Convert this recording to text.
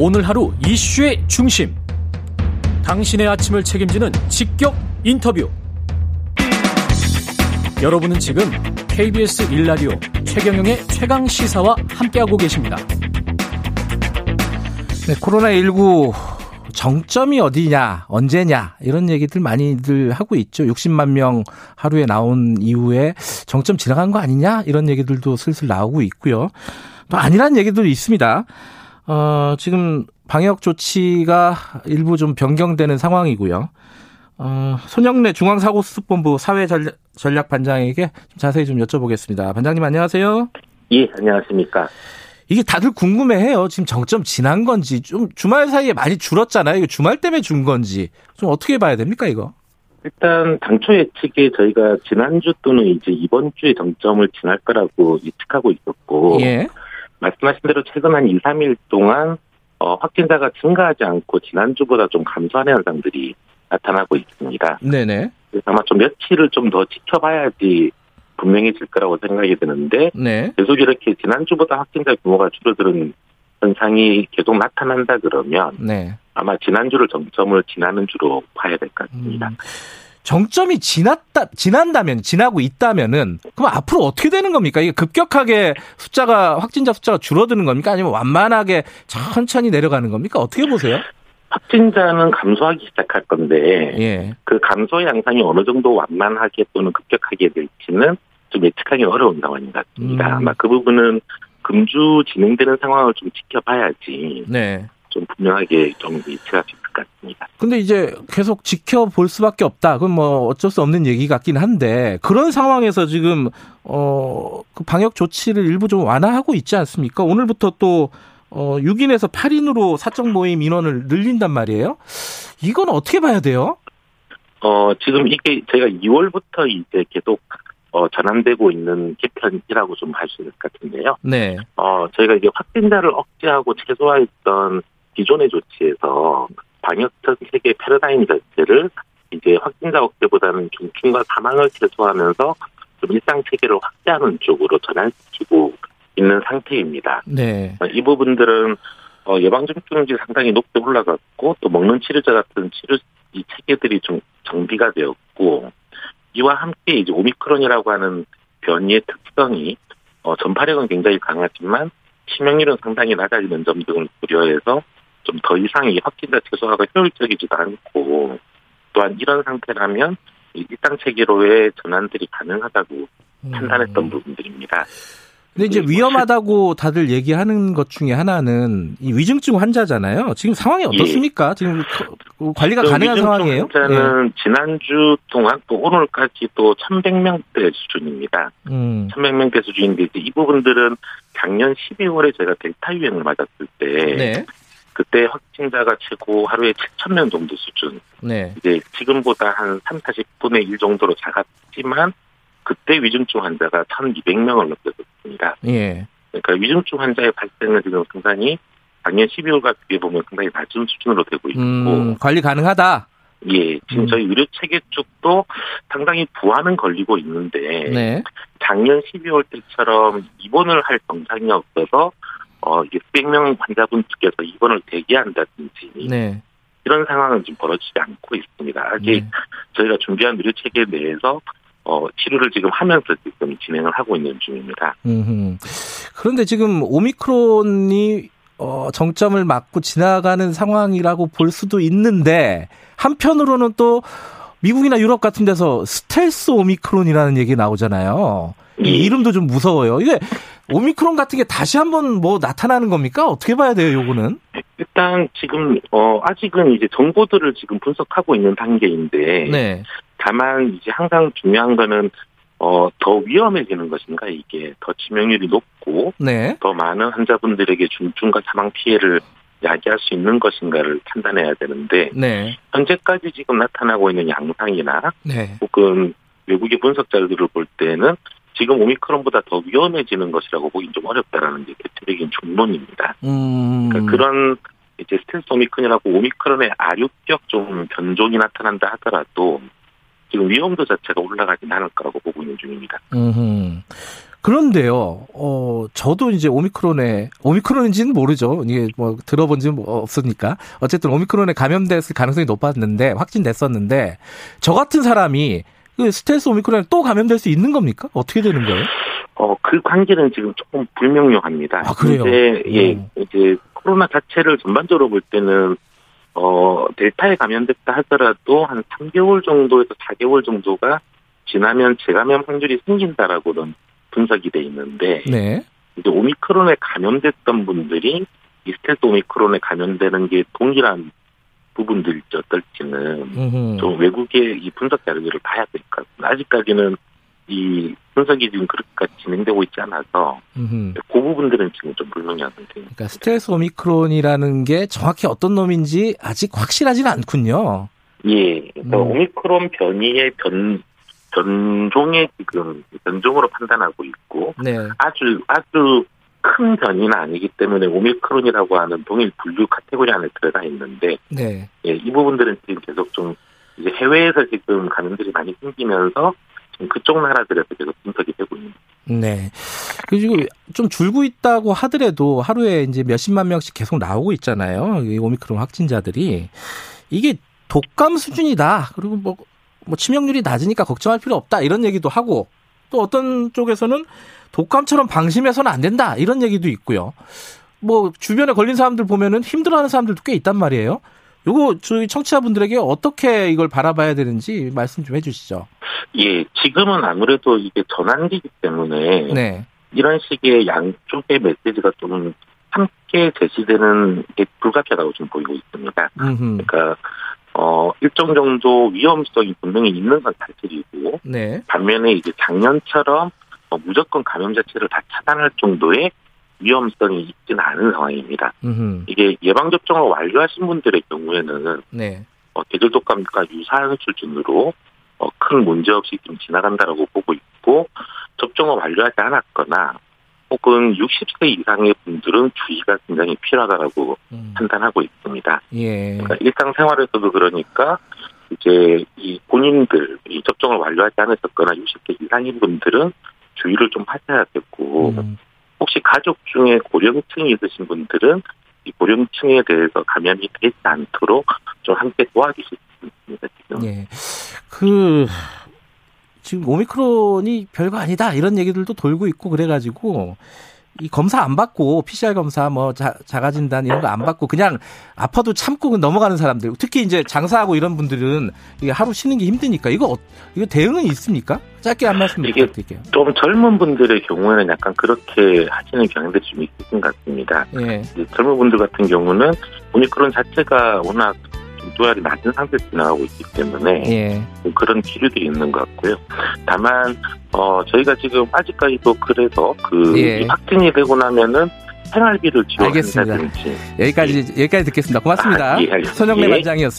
오늘 하루 이슈의 중심, 당신의 아침을 책임지는 직격 인터뷰. 여러분은 지금 KBS 1라디오 최경영의 최강시사와 함께하고 계십니다. 네, 코로나19 정점이 어디냐, 언제냐 이런 얘기들 많이들 하고 있죠. 60만 명 하루에 나온 이후에 정점 지나간 거 아니냐 이런 얘기들도 슬슬 나오고 있고요. 또 아니란 얘기도 있습니다. 지금 방역 조치가 일부 좀 변경되는 상황이고요. 손영래 중앙사고수습본부 사회전략반장에게 자세히 좀 여쭤보겠습니다. 반장님 안녕하세요. 예, 안녕하십니까. 이게 다들 궁금해해요. 지금 정점 지난 건지, 좀 주말 사이에 많이 줄었잖아요. 이거 주말 때문에 준 건지 좀 어떻게 봐야 됩니까 이거? 일단 당초 예측이 저희가 지난주 또는 이제 이번 주에 정점을 지날 거라고 예측하고 있었고, 예. 말씀하신 대로 최근 한 2, 3일 동안 확진자가 증가하지 않고 지난주보다 좀 감소하는 현상들이 나타나고 있습니다. 네네. 아마 좀 며칠을 좀 더 지켜봐야지 분명해질 거라고 생각이 드는데, 네. 계속 이렇게 지난주보다 확진자 규모가 줄어드는 현상이 계속 나타난다 그러면, 네. 아마 지난주를 정점을 지나는 주로 봐야 될 것 같습니다. 정점이 지나고 있다면은, 그럼 앞으로 어떻게 되는 겁니까? 이게 급격하게 확진자 숫자가 줄어드는 겁니까? 아니면 완만하게 천천히 내려가는 겁니까? 어떻게 보세요? 확진자는 감소하기 시작할 건데, 예. 그 감소 양상이 어느 정도 완만하게 또는 급격하게 될지는 좀 예측하기 어려운 상황인 것 같습니다. 아마 그 부분은 금주 진행되는 상황을 좀 지켜봐야지, 네. 좀 분명하게 좀 예측할 수 있을 것 같습니다. 근데 이제 계속 지켜볼 수밖에 없다. 그건 뭐 어쩔 수 없는 얘기 같긴 한데, 그런 상황에서 지금 그 방역 조치를 일부 좀 완화하고 있지 않습니까? 오늘부터 또 6인에서 8인으로 사적 모임 인원을 늘린단 말이에요. 이건 어떻게 봐야 돼요? 지금 이게 저희가 2월부터 이제 계속 전환되고 있는 개편이라고 좀 할 수 있을 것 같은데요. 네. 저희가 이제 확진자를 억제하고 최소화했던 기존의 조치에서 방역 정책의 패러다임 자체를 이제 확진자 억제보다는 중증과 사망을 최소화하면서 좀 일상 체계를 확대하는 쪽으로 전환시키고 있는 상태입니다. 네. 이 부분들은 예방접종률이 상당히 높게 올라갔고, 또 먹는 치료제 같은 이 체계들이 좀 정비가 되었고, 이와 함께 이제 오미크론이라고 하는 변이의 특성이 전파력은 굉장히 강하지만 치명률은 상당히 낮아지는 점 등을 고려해서 좀 더 이상 이 확진자 최소화가 효율적이지도 않고, 또한 이런 상태라면 일상 체계로의 전환들이 가능하다고 판단했던 부분들입니다. 근데 이제 위험하다고 다들 얘기하는 것 중에 하나는 이 위중증 환자잖아요. 지금 상황이 어떻습니까? 예. 지금 관리가 가능한 상황이에요? 위중증 환자는, 예. 지난주 동안 또 오늘까지 또 1,100명대 수준입니다. 1,100명대 수준인데 이제 이 부분들은 작년 12월에 제가 델타 유행을 맞았을 때, 네. 그때 확진자가 최고 하루에 7,000명 정도 수준. 네. 이제 지금보다 한 30~40분의 1 정도로 작았지만, 그때 위중증 환자가 1,200명을 넘겼습니다. 예. 그러니까 위중증 환자의 발생은 지금 상당히 작년 12월과 비교해 보면 상당히 낮은 수준으로 되고 있고, 관리 가능하다. 예, 지금 저희 의료 체계 쪽도 상당히 부하는 걸리고 있는데, 네. 작년 12월 때처럼 입원을 할 정상이 없어서 600명 환자분께서 입원을 대기한다든지, 네. 이런 상황은 좀 벌어지지 않고 있습니다. 아직, 네. 저희가 준비한 의료 체계 내에서 치료를 지금 하면서 지금 진행을 하고 있는 중입니다. 그런데 지금 오미크론이 정점을 맞고 지나가는 상황이라고 볼 수도 있는데, 한편으로는 또 미국이나 유럽 같은 데서 스텔스 오미크론이라는 얘기 나오잖아요. 이 이름도 좀 무서워요. 이게 오미크론 같은 게 다시 한번 뭐 나타나는 겁니까? 어떻게 봐야 돼요, 요거는? 일단 지금 아직은 이제 정보들을 지금 분석하고 있는 단계인데, 네. 다만 이제 항상 중요한 거는 더 위험해지는 것인가, 이게 더 치명률이 높고, 네. 더 많은 환자분들에게 중증과 사망 피해를 야기할 수 있는 것인가를 판단해야 되는데, 네. 현재까지 지금 나타나고 있는 양상이나, 네. 혹은 외국의 분석 자료들을 볼 때는 지금 오미크론보다 더 위험해지는 것이라고 보긴 좀 어렵다라는 게 대표적인 중론입니다. 그러니까 그런 이제 스텔스 오미크론이라고 오미크론의 아류격 좀 변종이 나타난다 하더라도 지금 위험도 자체가 올라가진 않을 거라고 보고 있는 중입니다. 그런데요, 저도 이제 오미크론인지는 모르죠. 이게 뭐 들어본지는 없으니까. 어쨌든 오미크론에 감염됐을 가능성이 높았는데, 확진됐었는데, 저 같은 사람이 스텔스 오미크론에 또 감염될 수 있는 겁니까? 어떻게 되는 거예요? 그 관계는 지금 조금 불명료합니다. 아, 그래요? 근데, 이제 코로나 자체를 전반적으로 볼 때는, 델타에 감염됐다 하더라도 한 3개월 정도에서 4개월 정도가 지나면 재감염 확률이 생긴다라고는 분석이 돼 있는데, 네. 이제 오미크론에 감염됐던 분들이 이 스텔스 오미크론에 감염되는 게 동일한 부분들일지 어떨지는 좀 외국의 이 분석 자료들을 봐야 될 것 같습니다. 아직까지는 이 분석이 지금 그렇게까지 진행되고 있지 않아서 그 부분들은 지금 좀 불명이하는 데요. 그러니까 스텔스 오미크론이라는 게 정확히 어떤 놈인지 아직 확실하진 않군요. 예, 그러니까 오미크론 변이의 변종의 지금 변종으로 판단하고 있고 네. 아주 큰 변이는 아니기 때문에 오미크론이라고 하는 동일 분류 카테고리 안에 들어가 있는데 네. 예, 이 부분들은 지금 계속 좀 이제 해외에서 지금 감염들이 많이 생기면서 지금 그쪽 나라들에서 계속 분석이 되고 있습니다. 네. 그리고 좀 줄고 있다고 하더라도 하루에 이제 몇십만 명씩 계속 나오고 있잖아요. 이 오미크론 확진자들이 이게 독감 수준이다. 그리고 뭐 치명률이 낮으니까 걱정할 필요 없다 이런 얘기도 하고 또 어떤 쪽에서는 독감처럼 방심해서는 안 된다 이런 얘기도 있고요. 뭐 주변에 걸린 사람들 보면은 힘들어하는 사람들도 꽤 있단 말이에요. 요거 저희 청취자분들에게 어떻게 이걸 바라봐야 되는지 말씀 좀 해주시죠. 예, 지금은 아무래도 이게 전환기이기 때문에 네. 이런 식의 양쪽의 메시지가 좀 함께 제시되는 게 불가피하다고 좀 보이고 있습니다. 그러니까. 일정 정도 위험성이 분명히 있는 건 사실이고 네. 반면에 이제 작년처럼 무조건 감염 자체를 다 차단할 정도의 위험성이 있지는 않은 상황입니다. 이게 예방접종을 완료하신 분들의 경우에는 네. 계절 독감과 유사한 수준으로 큰 문제 없이 좀 지나간다라고 보고 있고 접종을 완료하지 않았거나 혹은 60세 이상의 분들은 주의가 굉장히 필요하다라고 판단하고 있습니다. 예. 그러니까 일상생활에서도 그러니까 이제 이 본인들 이 접종을 완료하지 않으셨거나 60세 이상인 분들은 주의를 좀 하셔야 되고 혹시 가족 중에 고령층이 있으신 분들은 이 고령층에 대해서 감염이 되지 않도록 좀 함께 도와주실 수 있습니다. 지금. 예. 지금 오미크론이 별거 아니다 이런 얘기들도 돌고 있고 그래가지고 이 검사 안 받고 PCR 검사 뭐 자가진단 이런 거 안 받고 그냥 아파도 참고 넘어가는 사람들 특히 이제 장사하고 이런 분들은 이게 하루 쉬는 게 힘드니까 이거 대응은 있습니까? 짧게 한 말씀 부탁드릴게요. 좀 젊은 분들의 경우에는 약간 그렇게 하시는 경향들이 좀 있는 것 같습니다. 예. 이제 젊은 분들 같은 경우는 오미크론 자체가 워낙 도열이 낮은 상태에서 지나가고 있기 때문에 예. 그런 기류들이 있는 것 같고요. 다만 저희가 지금 아직까지도 그래서 예. 확진이 되고 나면은 생활비를 지원한다든지. 알겠습니다. 여기까지 듣겠습니다. 고맙습니다. 손영래 반장이었습니다.